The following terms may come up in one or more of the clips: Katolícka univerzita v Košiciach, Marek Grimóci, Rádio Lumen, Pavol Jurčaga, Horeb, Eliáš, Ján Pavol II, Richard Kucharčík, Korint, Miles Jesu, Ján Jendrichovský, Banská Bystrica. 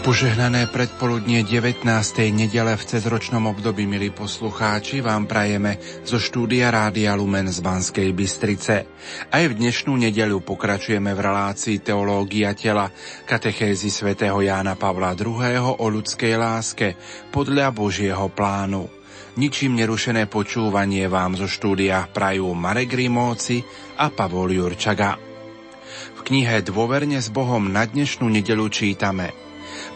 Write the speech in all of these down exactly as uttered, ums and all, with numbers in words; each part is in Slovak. Požehnané predpoludnie devätnástej nedele v cezročnom období, milí poslucháči, vám prajeme zo štúdia Rádia Lumen z Banskej Bystrice. Aj v dnešnú nedeľu pokračujeme v relácii Teológia tela, katechézy svätého Jána Pavla druhého. O ľudskej láske podľa Božieho plánu. Ničím nerušené počúvanie vám zo štúdia prajú Marek Grimóci a Pavol Jurčaga. V knihe Dôverne s Bohom na dnešnú nedeľu čítame: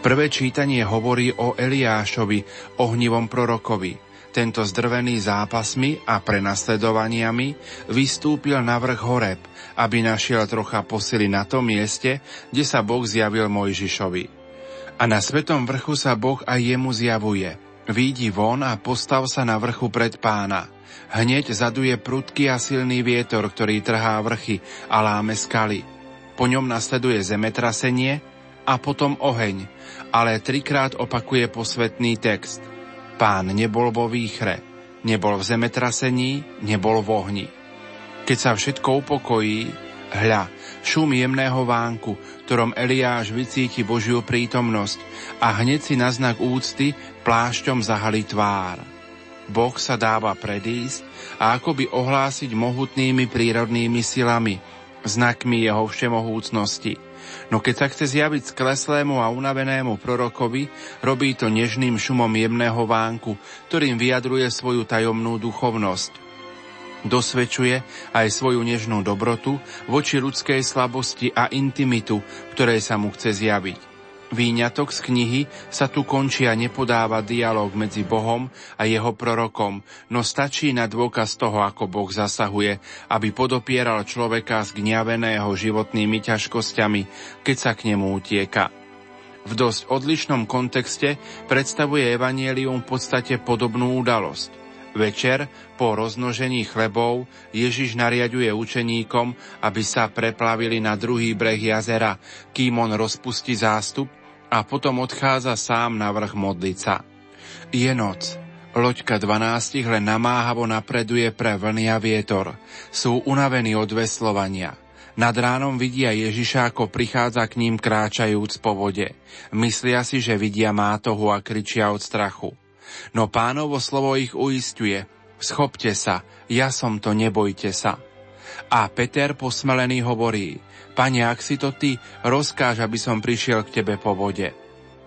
Prvé čítanie hovorí o Eliášovi, ohnivom prorokovi. Tento zdrvený zápasmi a prenasledovaniami vystúpil na vrch Horeb, aby našiel trocha posily na tom mieste, kde sa Boh zjavil Mojžišovi. A na svetom vrchu sa Boh aj jemu zjavuje. Výjdi von a postav sa na vrchu pred Pána. Hneď zaduje prudký a silný vietor, ktorý trhá vrchy a láme skaly. Po ňom nasleduje zemetrasenie a potom oheň, ale trikrát opakuje posvätný text: Pán nebol vo výchre, nebol v zemetrasení, nebol v ohni. Keď sa všetko upokojí, hľa, šum jemného vánku, ktorom Eliáš vycíti Božiu prítomnosť a hneď si na znak úcty plášťom zahalí tvár. Boh sa dáva predísť a akoby ohlásiť mohutnými prírodnými silami, znakmi jeho všemohúcnosti. No keď sa chce zjaviť skleslému a unavenému prorokovi, robí to nežným šumom jemného vánku, ktorým vyjadruje svoju tajomnú duchovnosť. Dosvedčuje aj svoju nežnú dobrotu voči ľudskej slabosti a intimitu, ktorej sa mu chce zjaviť. Výňatok z knihy sa tu končí a nepodáva dialog medzi Bohom a jeho prorokom, no stačí na dôkaz toho, ako Boh zasahuje, aby podopieral človeka zgňaveného životnými ťažkosťami, keď sa k nemu utieka. V dosť odlišnom kontexte predstavuje evanjelium v podstate podobnú udalosť. Večer, po rozmnožení chlebov, Ježiš nariaduje učeníkom, aby sa preplavili na druhý breh jazera, kým on rozpustí zástup, a potom odchádza sám na vrch modliť sa. Je noc. Loďka dvanástich len namáhavo napreduje pre vlny a vietor. Sú unavení od veslovania. Nad ránom vidia Ježiša, ako prichádza k ním kráčajúc po vode. Myslia si, že vidia mátohu a kričia od strachu. No Pánovo slovo ich uisťuje: Schopte sa, ja som to, nebojte sa. A Peter posmelený hovorí: Pane, ak si to ty, rozkáž, aby som prišiel k tebe po vode.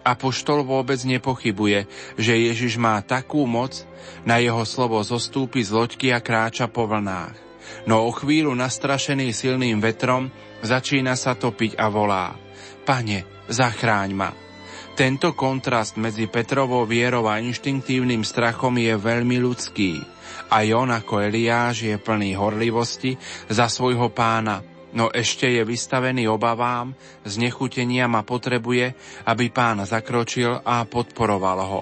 Apoštol vôbec nepochybuje, že Ježiš má takú moc, na jeho slovo zostúpi z loďky a kráča po vlnách. No o chvíľu, nastrašený silným vetrom, začína sa topiť a volá: Pane, zachráň ma. Tento kontrast medzi Petrovou vierou a inštinktívnym strachom je veľmi ľudský. Aj on, ako Eliáš, je plný horlivosti za svojho Pána, no ešte je vystavený obavám, znechuteniam a potrebuje, aby Pán zakročil a podporoval ho.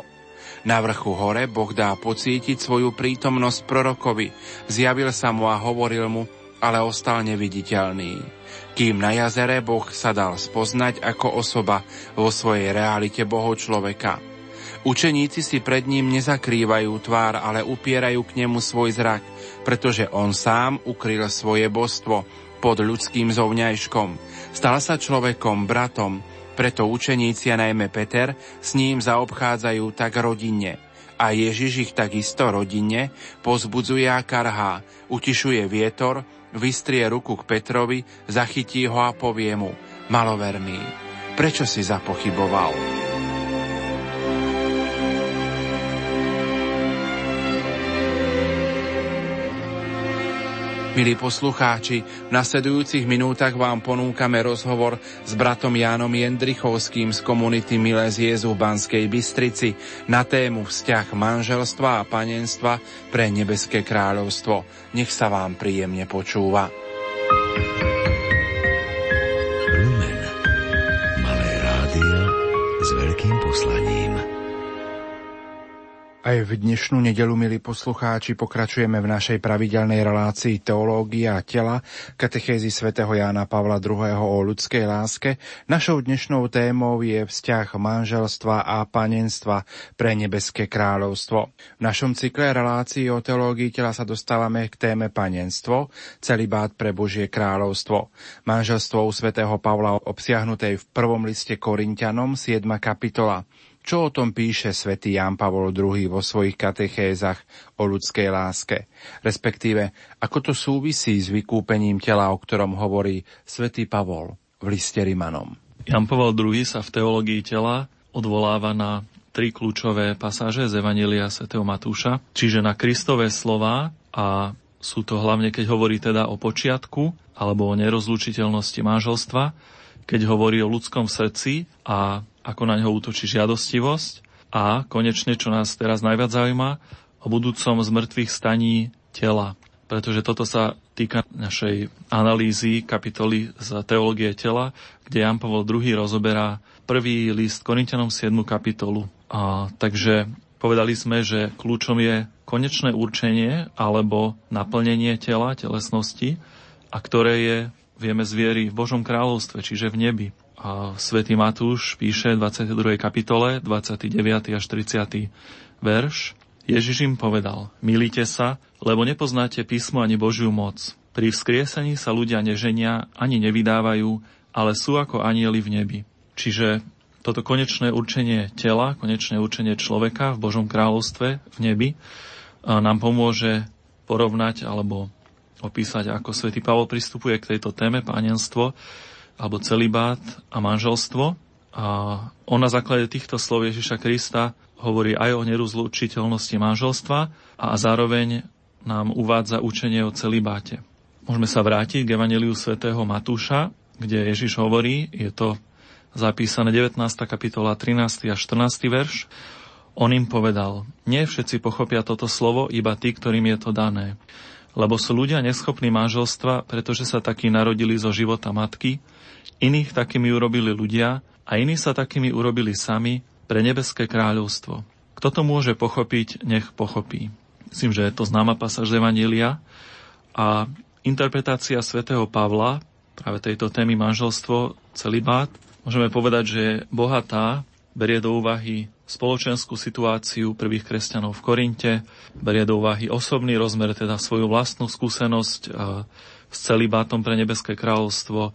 Na vrchu hore Boh dá pocítiť svoju prítomnosť prorokovi, zjavil sa mu a hovoril mu, ale ostal neviditeľný. Kým na jazere Boh sa dal spoznať ako osoba vo svojej realite Boho človeka. Učeníci si pred ním nezakrývajú tvár, ale upierajú k nemu svoj zrak, pretože on sám ukryl svoje božstvo pod ľudským zovňajškom. Stal sa človekom, bratom, preto učeníci a najmä Peter s ním zaobchádzajú tak rodinne. A Ježiš ich takisto rodinne pozbudzuje a karhá, utišuje vietor, vystrie ruku k Petrovi, zachytí ho a povie mu: Maloverný, prečo si zapochyboval? Milí poslucháči, v nasledujúcich minútach vám ponúkame rozhovor s bratom Jánom Jendrichovským z komunity Miles Jesu v Banskej Bystrici na tému vzťah manželstva a panenstva pre nebeské kráľovstvo. Nech sa vám príjemne počúva. Lumen. Malé rádio s veľkým poslaním. Aj v dnešnú nedeľu, milí poslucháči, pokračujeme v našej pravidelnej relácii Teológia tela, katechézy svätého Jána Pavla druhého. O ľudskej láske. Našou dnešnou témou je vzťah manželstva a panenstva pre nebeské kráľovstvo. V našom cykle relácií o teológii tela sa dostávame k téme panenstvo, celibát pre Božie kráľovstvo. Manželstvo u svätého Pavla obsiahnutej v prvom liste Korinťanom, siedma kapitola. Čo o tom píše svätý Ján Pavol druhý. Vo svojich katechézach o ľudskej láske, respektíve ako to súvisí s vykúpením tela, o ktorom hovorí svätý Pavol v liste Rimanom. Ján Pavol druhý. Sa v teológii tela odvoláva na tri kľúčové pasáže z Evanjelia svätého Matúša, čiže na Kristové slová, a sú to hlavne, keď hovorí teda o počiatku alebo o nerozlučiteľnosti manželstva, keď hovorí o ľudskom srdci a ako na ňo útočí žiadostivosť, a konečne, čo nás teraz najviac zaujíma, o budúcom zmrtvých staní tela. Pretože toto sa týka našej analýzy kapitoly z teológie tela, kde Ján Pavol druhý. Rozoberá prvý list Korinťanom, siedmu kapitolu. A, takže povedali sme, že kľúčom je konečné určenie alebo naplnenie tela, telesnosti, a ktoré je, vieme z viery, v Božom kráľovstve, čiže v nebi. A svätý Matúš píše v dvadsiatej druhej kapitole, dvadsiaty deviaty až tridsiaty verš. Ježiš im povedal: Milíte sa, lebo nepoznáte písmo ani Božiu moc. Pri vzkriesení sa ľudia neženia ani nevydávajú, ale sú ako anjeli v nebi. Čiže toto konečné určenie tela, konečné určenie človeka v Božom kráľovstve v nebi nám pomôže porovnať alebo opísať, ako svätý Pavol pristupuje k tejto téme panenstvo alebo celibát a manželstvo. A on na základe týchto slov Ježiša Krista hovorí aj o nerozlučiteľnosti manželstva a zároveň nám uvádza učenie o celibáte. Môžeme sa vrátiť k Evanjeliu svätého Matúša, kde Ježiš hovorí, je to zapísané devätnásta kapitola, trinásty až štrnásty verš. On im povedal: Nie všetci pochopia toto slovo, iba tí, ktorým je to dané. Lebo sú ľudia neschopní manželstva, pretože sa takí narodili zo života matky, iných takými urobili ľudia a iní sa takými urobili sami pre nebeské kráľovstvo. Kto to môže pochopiť, nech pochopí. Myslím, že je to známa pasáž Evanjelia, a interpretácia svätého Pavla práve tejto témy manželstvo, celibát, môžeme povedať, že je bohatá, berie do úvahy spoločenskú situáciu prvých kresťanov v Korinte, berie do úvahy osobný rozmer, teda svoju vlastnú skúsenosť s celibátom pre nebeské kráľovstvo,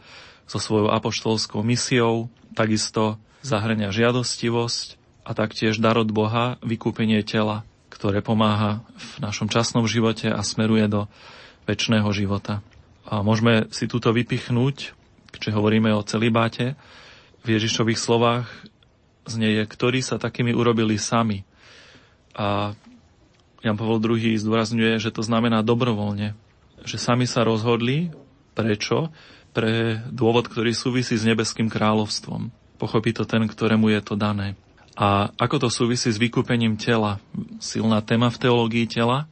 so svojou apoštolskou misiou, takisto zahŕňa žiadostivosť a taktiež dar od Boha, vykúpenie tela, ktoré pomáha v našom časnom živote a smeruje do večného života. A môžeme si túto vypichnúť, keď hovoríme o celibáte, v Ježišových slovách znie je, ktorí sa takými urobili sami. A Ján Pavol druhý. Zdôrazňuje, že to znamená dobrovoľne. Že sami sa rozhodli. Prečo? Pre dôvod, ktorý súvisí s nebeským kráľovstvom. Pochopí to ten, ktorému je to dané. A ako to súvisí s vykúpením tela? Silná téma v teológii tela.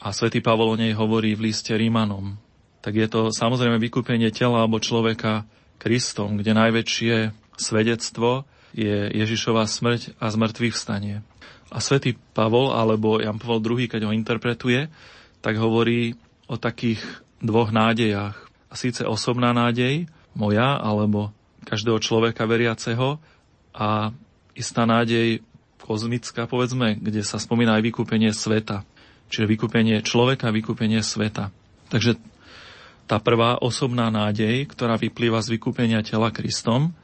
A svätý Pavol o nej hovorí v liste Rimanom. Tak je to samozrejme vykúpenie tela alebo človeka Kristom, kde najväčšie svedectvo je Ježišova smrť a zmŕtvychvstanie. A svätý Pavol, alebo Ján Pavol druhý., keď ho interpretuje, tak hovorí o takých dvoch nádejach. A síce osobná nádej, moja, alebo každého človeka veriaceho, a istá nádej kozmická, povedzme, kde sa spomína aj vykúpenie sveta. Čiže vykúpenie človeka, vykúpenie sveta. Takže tá prvá osobná nádej, ktorá vyplýva z vykúpenia tela Kristom,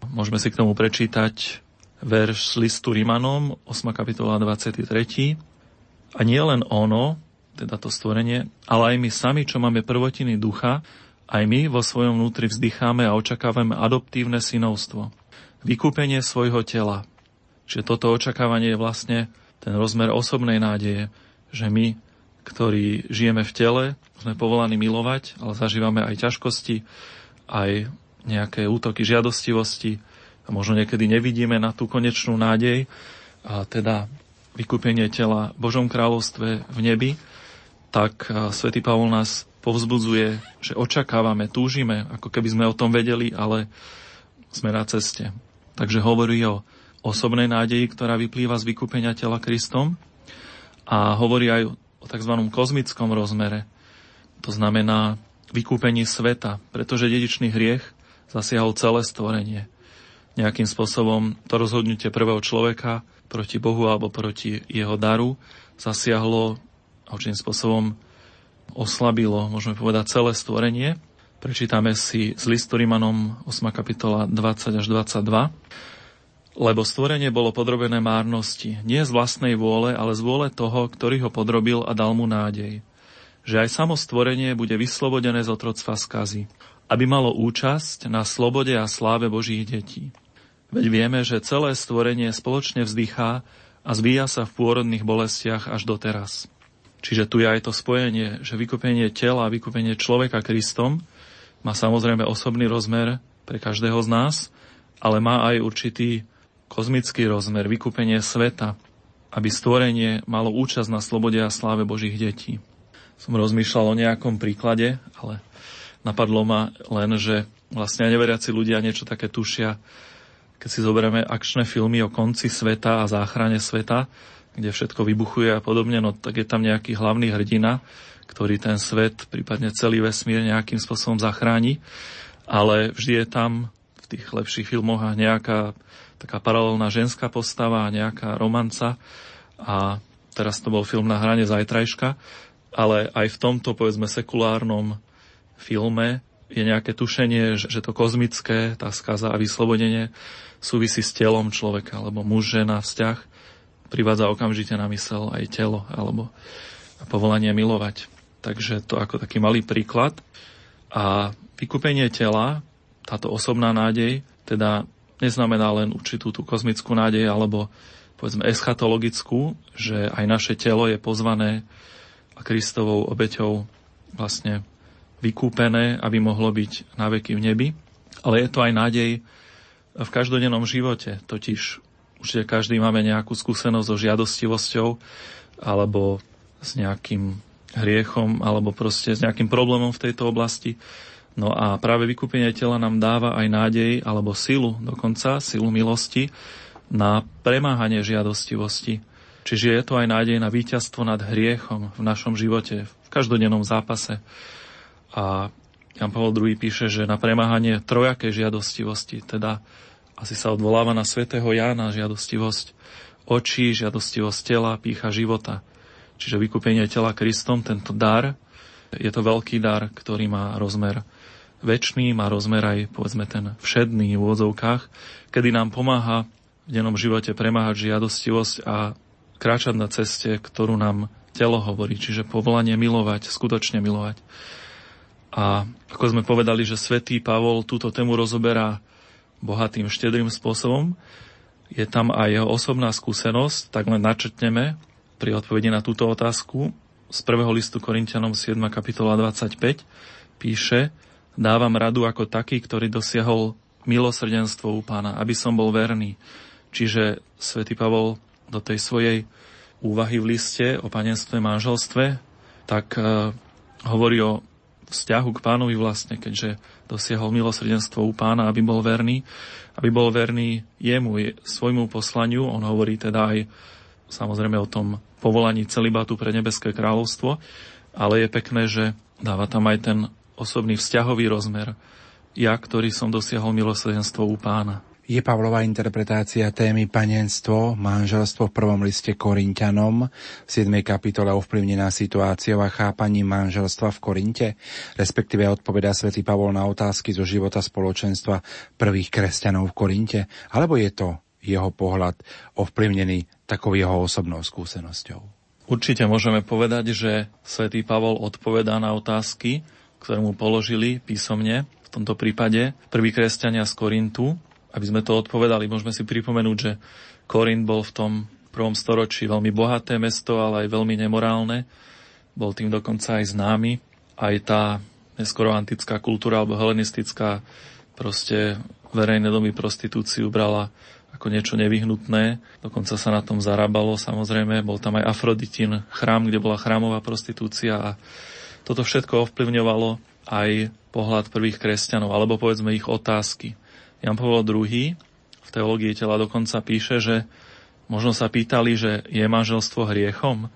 môžeme si k tomu prečítať verš listu Rimanom, ôsma kapitola, dvadsiaty tretí A nie len ono, teda to stvorenie, ale aj my sami, čo máme prvotiny ducha, aj my vo svojom vnútri vzdycháme a očakávame adoptívne synovstvo. Vykúpenie svojho tela. Čiže toto očakávanie je vlastne ten rozmer osobnej nádeje, že my, ktorí žijeme v tele, sme povolaní milovať, ale zažívame aj ťažkosti, aj nejaké útoky žiadostivosti a možno niekedy nevidíme na tú konečnú nádej, a teda vykúpenie tela v Božom kráľovstve v nebi, tak svätý Pavol nás povzbudzuje, že očakávame, túžime, ako keby sme o tom vedeli, ale sme na ceste. Takže hovorí o osobnej nádeji, ktorá vyplýva z vykúpenia tela Kristom, a hovorí aj o tzv. Kozmickom rozmere. To znamená vykúpenie sveta, pretože dedičný hriech zasiahol celé stvorenie. Nejakým spôsobom to rozhodnutie prvého človeka proti Bohu alebo proti jeho daru zasiahlo, určitým spôsobom oslabilo, môžeme povedať, celé stvorenie. Prečítame si z listu Rimanom ôsma kapitola dvadsať až dvadsaťdva. Lebo stvorenie bolo podrobené márnosti, nie z vlastnej vôle, ale z vôle toho, ktorý ho podrobil a dal mu nádej, že aj samo stvorenie bude vyslobodené z otroctva skazy, aby malo účasť na slobode a sláve Božích detí. Veď vieme, že celé stvorenie spoločne vzdychá a zvíja sa v pôrodných bolestiach až doteraz. Čiže tu je aj to spojenie, že vykúpenie tela a vykúpenie človeka Kristom má samozrejme osobný rozmer pre každého z nás, ale má aj určitý kozmický rozmer, vykúpenie sveta, aby stvorenie malo účasť na slobode a sláve Božích detí. Som rozmýšľal o nejakom príklade, ale napadlo ma len, že vlastne neveriaci ľudia niečo také tušia, keď si zoberieme akčné filmy o konci sveta a záchrane sveta, kde všetko vybuchuje a podobne, no tak je tam nejaký hlavný hrdina, ktorý ten svet, prípadne celý vesmír nejakým spôsobom zachráni, ale vždy je tam v tých lepších filmoch nejaká taká paralelná ženská postava, nejaká romanca, a teraz to bol film Na hrane zajtrajška, ale aj v tomto, povedzme, sekulárnom filme je nejaké tušenie, že to kozmické, tá skaza a vyslobodenie súvisí s telom človeka, lebo muž, žena, vzťah privádza okamžite na mysel aj telo alebo povolanie milovať. Takže to ako taký malý príklad. A vykúpenie tela, táto osobná nádej, teda neznamená len určitú tú kozmickú nádej alebo, povedzme, eschatologickú, že aj naše telo je pozvané a Kristovou obeťou vlastne vykúpené, aby mohlo byť naveky v nebi. Ale je to aj nádej v každodennom živote. Totiž určite každý máme nejakú skúsenosť so žiadostivosťou alebo s nejakým hriechom alebo proste s nejakým problémom v tejto oblasti. No a práve vykúpenie tela nám dáva aj nádej alebo silu, dokonca silu milosti na premáhanie žiadostivosti. Čiže je to aj nádej na víťazstvo nad hriechom v našom živote, v každodennom zápase. A Ján Pavol druhý píše, že na premáhanie trojakej žiadostivosti, teda asi sa odvoláva na svätého Jána, žiadostivosť očí, žiadostivosť tela, pýcha života. Čiže vykúpenie tela Kristom, tento dar, je to veľký dar, ktorý má rozmer večný, má rozmer aj, povedzme, ten všedný v úvodzovkách, kedy nám pomáha v dennom živote premáhať žiadostivosť a kráčať na ceste, ktorú nám telo hovorí, čiže povolanie milovať, skutočne milovať. A ako sme povedali, že svätý Pavol túto tému rozoberá bohatým, štedrým spôsobom, je tam aj jeho osobná skúsenosť, tak len načrtneme pri odpovedi na túto otázku. Z prvého listu Korinťanom siedma kapitola dvadsaťpäť píše: Dávam radu ako taký, ktorý dosiahol milosrdenstvo u Pána, aby som bol verný. Čiže svätý Pavol do tej svojej úvahy v liste o panenstve, manželstve, tak uh, hovorí o vzťahu k Pánovi vlastne, keďže dosiahol milosrdenstvo u Pána, aby bol verný, aby bol verný jemu, svojmu poslaniu. On hovorí teda aj samozrejme o tom povolaní celibátu pre nebeské kráľovstvo, ale je pekné, že dáva tam aj ten osobný vzťahový rozmer. Ja, ktorý som dosiahol milosrdenstvo u Pána. Je Pavlova interpretácia témy panenstvo, manželstvo v prvom liste Korinťanom v siedmej kapitole ovplyvnená situáciou a chápaním manželstva v Korinte, respektíve odpovedá svätý Pavol na otázky zo života spoločenstva prvých kresťanov v Korinte, alebo je to jeho pohľad ovplyvnený takou jeho osobnou skúsenosťou? Určite môžeme povedať, že svätý Pavol odpovedá na otázky, ktoré mu položili písomne, v tomto prípade prví kresťania z Korintu. Aby sme to odpovedali, môžeme si pripomenúť, že Korint bol v tom prvom storočí veľmi bohaté mesto, ale aj veľmi nemorálne. Bol tým dokonca aj známy. Aj tá neskoro antická kultúra alebo helenistická, proste verejné domy, prostitúciu brala ako niečo nevyhnutné. Dokonca sa na tom zarábalo, samozrejme. Bol tam aj Afroditín chrám, kde bola chrámová prostitúcia, a toto všetko ovplyvňovalo aj pohľad prvých kresťanov, alebo povedzme ich otázky. Ján Pavol druhý v v teológii tela dokonca píše, že možno sa pýtali, že je manželstvo hriechom?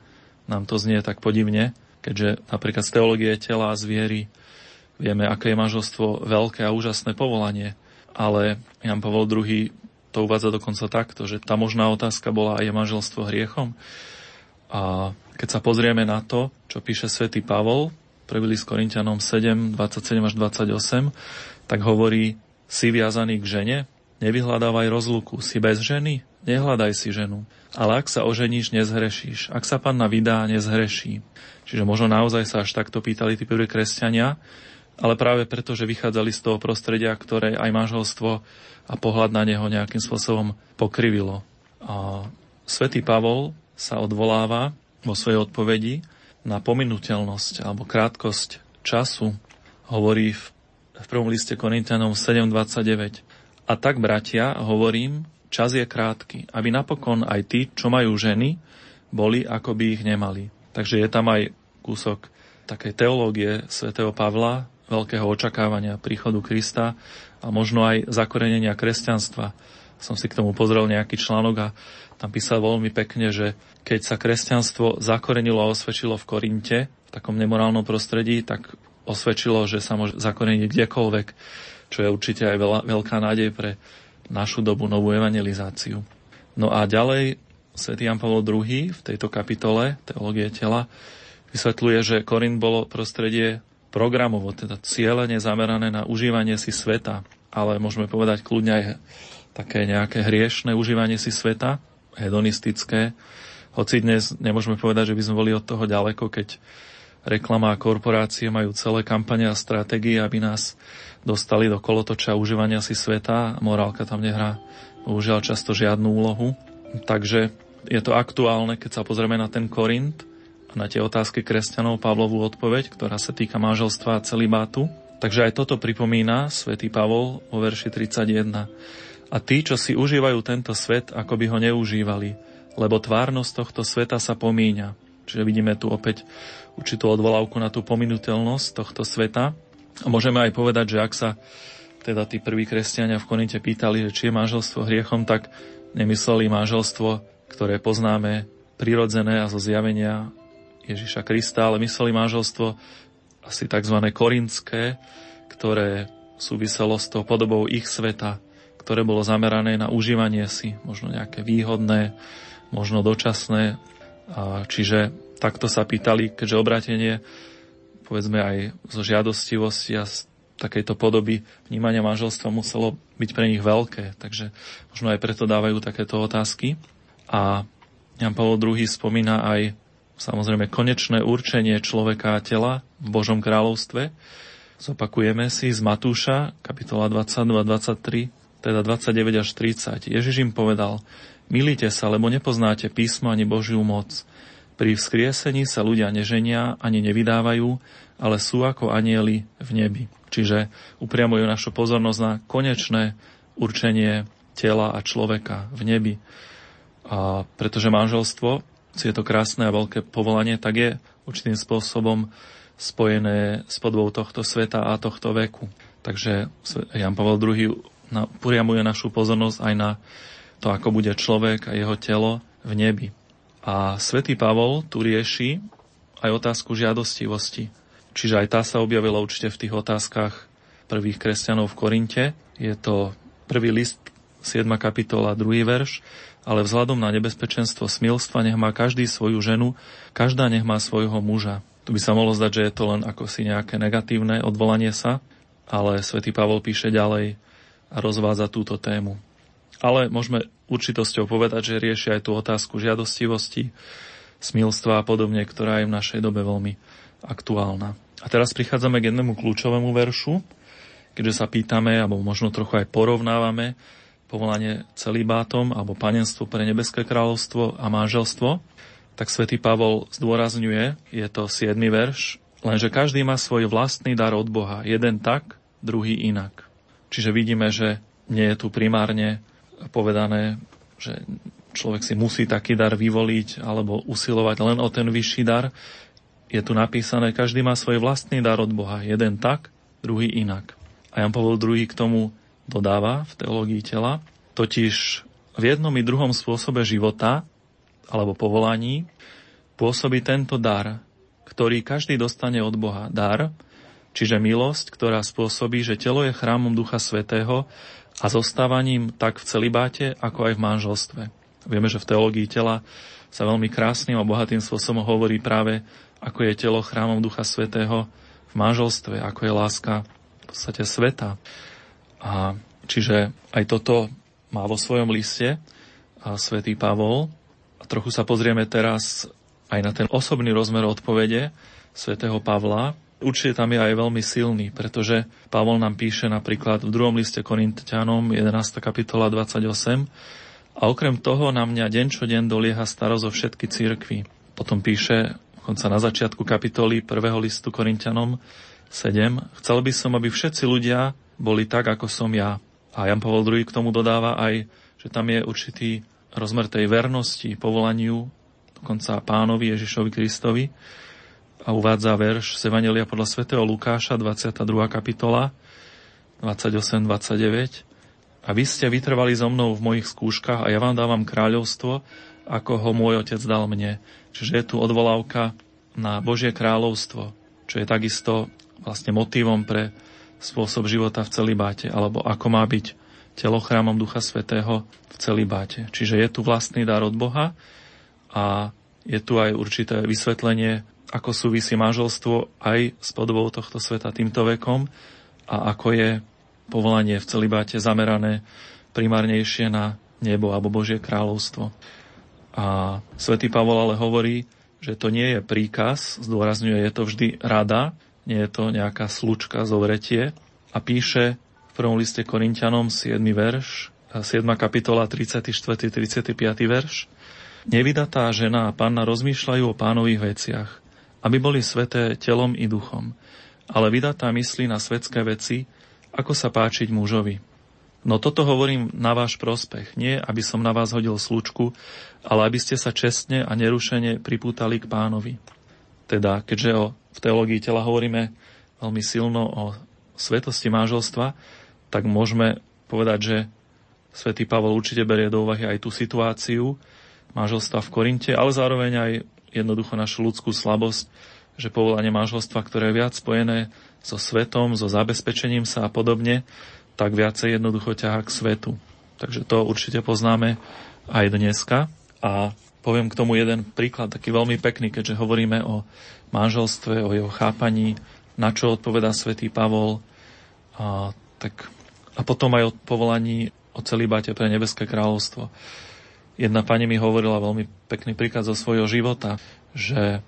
Nám to znie tak podivne, keďže napríklad z teológie tela a z viery vieme, aké je manželstvo veľké a úžasné povolanie. Ale Ján Pavol druhý to uvádza dokonca takto, že tá možná otázka bola, je manželstvo hriechom? A keď sa pozrieme na to, čo píše svätý Pavol, prvý list Korinťanom sedem, dvadsaťsedem až dvadsaťosem, tak hovorí, si viazaný k žene, nevyhľadávaj rozluku, si bez ženy, nehľadaj si ženu. Ale ak sa oženíš, nezhrešíš. Ak sa panna vydá, nezhreší. Čiže možno naozaj sa až takto pýtali tí prví kresťania, ale práve preto, že vychádzali z toho prostredia, ktoré aj manželstvo a pohľad na neho nejakým spôsobom pokrivilo. A svätý Pavol sa odvoláva vo svojej odpovedi na pominuteľnosť alebo krátkosť času. Hovorí v, v prvom liste Korinťanom sedem dvadsaťdeväť. A tak, bratia, hovorím, čas je krátky, aby napokon aj tí, čo majú ženy, boli, ako by ich nemali. Takže je tam aj kúsok takej teológie svätého Pavla, veľkého očakávania príchodu Krista a možno aj zakorenenia kresťanstva. Som si k tomu pozrel nejaký článok a tam písal veľmi pekne, že keď sa kresťanstvo zakorenilo a osvedčilo v Korinte, v takom nemorálnom prostredí, tak osvedčilo, že sa môže zakoreniť kdekoľvek, čo je určite aj veľa, veľká nádej pre našu dobu, novú evangelizáciu. No a ďalej svätý Ján Pavol druhý v tejto kapitole teológie tela vysvetľuje, že Korint bolo prostredie programovo, teda cieľene zamerané na užívanie si sveta, ale môžeme povedať kľudne aj také nejaké hriešne užívanie si sveta, hedonistické, hoci dnes nemôžeme povedať, že by sme boli od toho ďaleko, keď reklama a korporácie majú celé kampane a stratégie, aby nás dostali do kolotoča užívania si sveta. Morálka tam nehrá bohužiaľ často žiadnu úlohu. Takže je to aktuálne, keď sa pozrieme na ten Korint a na tie otázky kresťanov, Pavlovú odpoveď, ktorá sa týka manželstva a celibátu. Takže aj toto pripomína svätý Pavol vo verši tridsaťjeden. A tí, čo si užívajú tento svet, ako by ho neužívali, lebo tvárnosť tohto sveta sa pomíňa. Čiže vidíme tu opäť určitú odvolávku na tú pominuteľnosť tohto sveta. A môžeme aj povedať, že ak sa teda tí prví kresťania v Korinte pýtali, že či je manželstvo hriechom, tak nemysleli manželstvo, ktoré poznáme prirodzené a zo zjavenia Ježiša Krista, ale mysleli manželstvo asi tzv. Korintské, ktoré súviselo s tou podobou ich sveta, ktoré bolo zamerané na užívanie si, možno nejaké výhodné, možno dočasné. A čiže takto sa pýtali, keďže obrátenie, povedzme aj zo žiadostivosti a z takejto podoby vnímania manželstva muselo byť pre nich veľké. Takže možno aj preto dávajú takéto otázky. A Ján Pavol druhý spomína aj samozrejme konečné určenie človeka a tela v Božom kráľovstve. Zopakujeme si z Matúša, kapitola dvadsaťdva dvadsaťtri, teda dvadsaťdeväť až tridsať. Ježiš im povedal: Milite sa, lebo nepoznáte písmo ani Božiu moc. Pri vzkriesení sa ľudia neženia ani nevydávajú, ale sú ako anjeli v nebi. Čiže upriamujú našu pozornosť na konečné určenie tela a človeka v nebi. A pretože manželstvo, je to krásne a veľké povolanie, tak je určitým spôsobom spojené s podobou tohto sveta a tohto veku. Takže Ján Pavol druhý upriamuje našu pozornosť aj na to, ako bude človek a jeho telo v nebi. A svätý Pavol tu rieši aj otázku žiadostivosti. Čiže aj tá sa objavila určite v tých otázkach prvých kresťanov v Korinte. Je to prvý list, siedma kapitola, druhý verš. Ale vzhľadom na nebezpečenstvo smilstva nech má každý svoju ženu, každá nech má svojho muža. Tu by sa mohlo zdať, že je to len ako si nejaké negatívne odvolanie sa, ale svätý Pavol píše ďalej a rozvádza túto tému. Ale môžeme určitosťou povedať, že rieši aj tú otázku žiadostivosti, smilstva a podobne, ktorá je v našej dobe veľmi aktuálna. A teraz prichádzame k jednému kľúčovému veršu, keďže sa pýtame, alebo možno trochu aj porovnávame povolanie celibátom alebo panenstvo pre nebeské kráľovstvo a manželstvo, tak svätý Pavol zdôrazňuje, je to siedmy verš, lenže každý má svoj vlastný dar od Boha, jeden tak, druhý inak. Čiže vidíme, že nie je tu primárne povedané, že človek si musí taký dar vyvoliť alebo usilovať len o ten vyšší dar. Je tu napísané, každý má svoj vlastný dar od Boha. Jeden tak, druhý inak. A Ján Pavol druhý k tomu dodáva v teológii tela, Totiž v jednom i druhom spôsobe života alebo povolaní pôsobí tento dar, ktorý každý dostane od Boha. Dar, čiže milosť, ktorá spôsobí, že telo je chrámom Ducha Svätého a zostávaním tak v celibáte, ako aj v manželstve. Vieme, že v teológii tela sa veľmi krásnym a bohatým spôsobom hovorí práve, ako je telo chrámom Ducha Svätého v manželstve, ako je láska v podstate sveta. A čiže aj toto má vo svojom liste svätý Pavol. A trochu sa pozrieme teraz aj na ten osobný rozmer odpovede svätého Pavla. Určite tam je aj veľmi silný, pretože Pavol nám píše napríklad v druhom liste Korinťanom jedenásta kapitola dvadsaťosem. A okrem toho na mňa deň čo deň dolieha starosť o všetky cirkvi. Potom píše, dokonca na začiatku kapitoly prvého listu Korinťanom sedem. Chcel by som, aby všetci ľudia boli tak, ako som ja. A Ján Pavol druhý k tomu dodáva aj, že tam je určitý rozmer tej vernosti, povolaniu, dokonca Pánovi Ježišovi Kristovi. A uvádza verš z Evanjelia podľa svätého Lukáša, dvadsiata druhá kapitola, dvadsaťosem dvadsaťdeväť. A vy ste vytrvali so mnou v mojich skúškach a ja vám dávam kráľovstvo, ako ho môj otec dal mne. Čiže je tu odvolávka na Božie kráľovstvo, čo je takisto vlastne motivom pre spôsob života v celibáte, alebo ako má byť telo chrámom Ducha Svätého v celibáte. Čiže je tu vlastný dar od Boha a je tu aj určité vysvetlenie, ako súvisí manželstvo aj s podobou tohto sveta týmto vekom a ako je povolanie v celibáte zamerané primárnejšie na nebo alebo Božie kráľovstvo. A svätý Pavol ale hovorí, že to nie je príkaz, zdôrazňuje, je to vždy rada, nie je to nejaká slučka, zovretie. A píše v prvom liste Korinťanom siedmy verš, siedma kapitola tridsiaty štvrtý tridsiaty piaty verš. Nevydatá žena a panna rozmýšľajú o pánových veciach, aby boli sveté telom i duchom, ale vydatá myslí na svetské veci, ako sa páčiť mužovi. No toto hovorím na váš prospech, nie aby som na vás hodil slučku, ale aby ste sa čestne a nerušene pripútali k pánovi. Teda, keďže o, v teológii tela hovoríme veľmi silno o svetosti manželstva, tak môžeme povedať, že svätý Pavol určite berie do úvahy aj tú situáciu manželstva v Korinte, ale zároveň aj jednoducho našu ľudskú slabosť, že povolanie manželstva, ktoré je viac spojené so svetom, so zabezpečením sa a podobne, tak viacej jednoducho ťahá k svetu. Takže to určite poznáme aj dneska. A poviem k tomu jeden príklad, taký veľmi pekný, keďže hovoríme o manželstve, o jeho chápaní, na čo odpovedá svätý Pavol. A, tak, a potom aj o povolaní o celibáte pre nebeské kráľovstvo. Jedna pani mi hovorila veľmi pekný príklad zo svojho života, že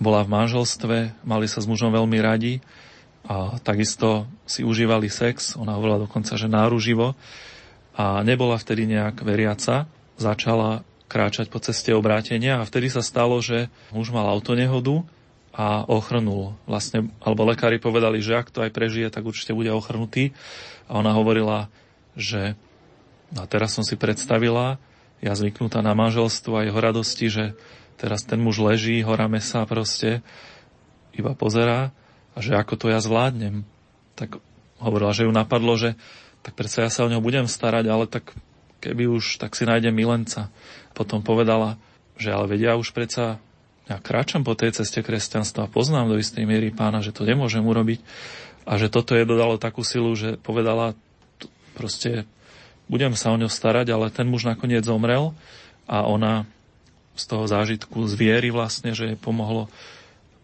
bola v manželstve, mali sa s mužom veľmi radi, a takisto si užívali sex, ona hovorila dokonca, že náruživo, a nebola vtedy nejak veriaca, začala kráčať po ceste obrátenia a vtedy sa stalo, že muž mal autonehodu a ochrnul. Vlastne, alebo lekári povedali, že ak to aj prežije, tak určite bude ochrnutý. A ona hovorila, že no a teraz som si predstavila, ja zvyknutá na manželstvo a jeho radosti, že teraz ten muž leží, hora mesa proste, iba pozerá, a že ako to ja zvládnem. Tak hovorila, že ju napadlo, že tak predsa ja sa o ňo budem starať, ale tak keby už, tak si nájdem milenca. Potom povedala, že ale vedia už predsa, ja kráčam po tej ceste kresťanstva, poznám do istej miery pána, že to nemôžem urobiť a že toto je dodalo takú silu, že povedala, proste budem sa o ňo starať, ale ten muž nakoniec zomrel a ona z toho zážitku z viery vlastne, že jej pomohlo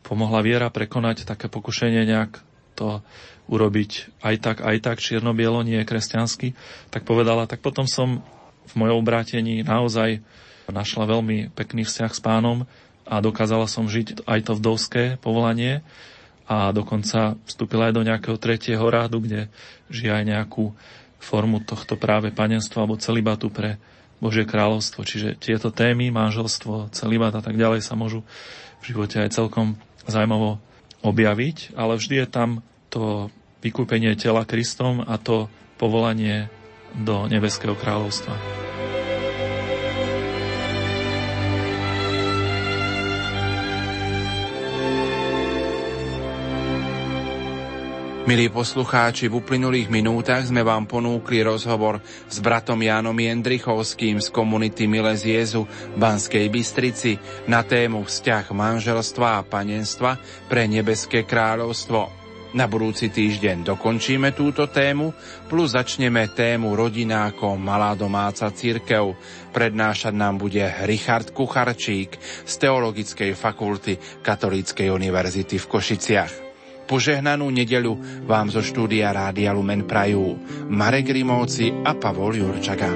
Pomohla viera prekonať také pokušenie nejak to urobiť aj tak, aj tak, čierno-bielo, nie kresťansky, tak povedala, tak potom som v mojom obrátení naozaj našla veľmi pekný vzťah s pánom a dokázala som žiť aj to vdovské povolanie a dokonca vstúpila aj do nejakého tretieho rádu, kde žije aj nejakú formu tohto práve panenstva alebo celibatu pre Božie kráľovstvo. Čiže tieto témy, manželstvo, celibat a tak ďalej sa môžu v živote aj celkom zaujímavo objaviť, ale vždy je tam to vykúpenie tela Kristom a to povolanie do nebeského kráľovstva. Milí poslucháči, v uplynulých minútach sme vám ponúkli rozhovor s bratom Jánom Jendrichovským z komunity Miles Jesu v Banskej Bystrici na tému vzťah manželstva a panenstva pre nebeské kráľovstvo. Na budúci týždeň dokončíme túto tému, plus začneme tému rodina ako malá domáca cirkev. Prednášať nám bude Richard Kucharčík z Teologickej fakulty Katolíckej univerzity v Košiciach. Požehnanú nedeľu vám zo štúdia Rádia Lumen prajú Marek Grimóci a Pavol Jurčaga.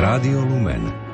Rádio Lumen,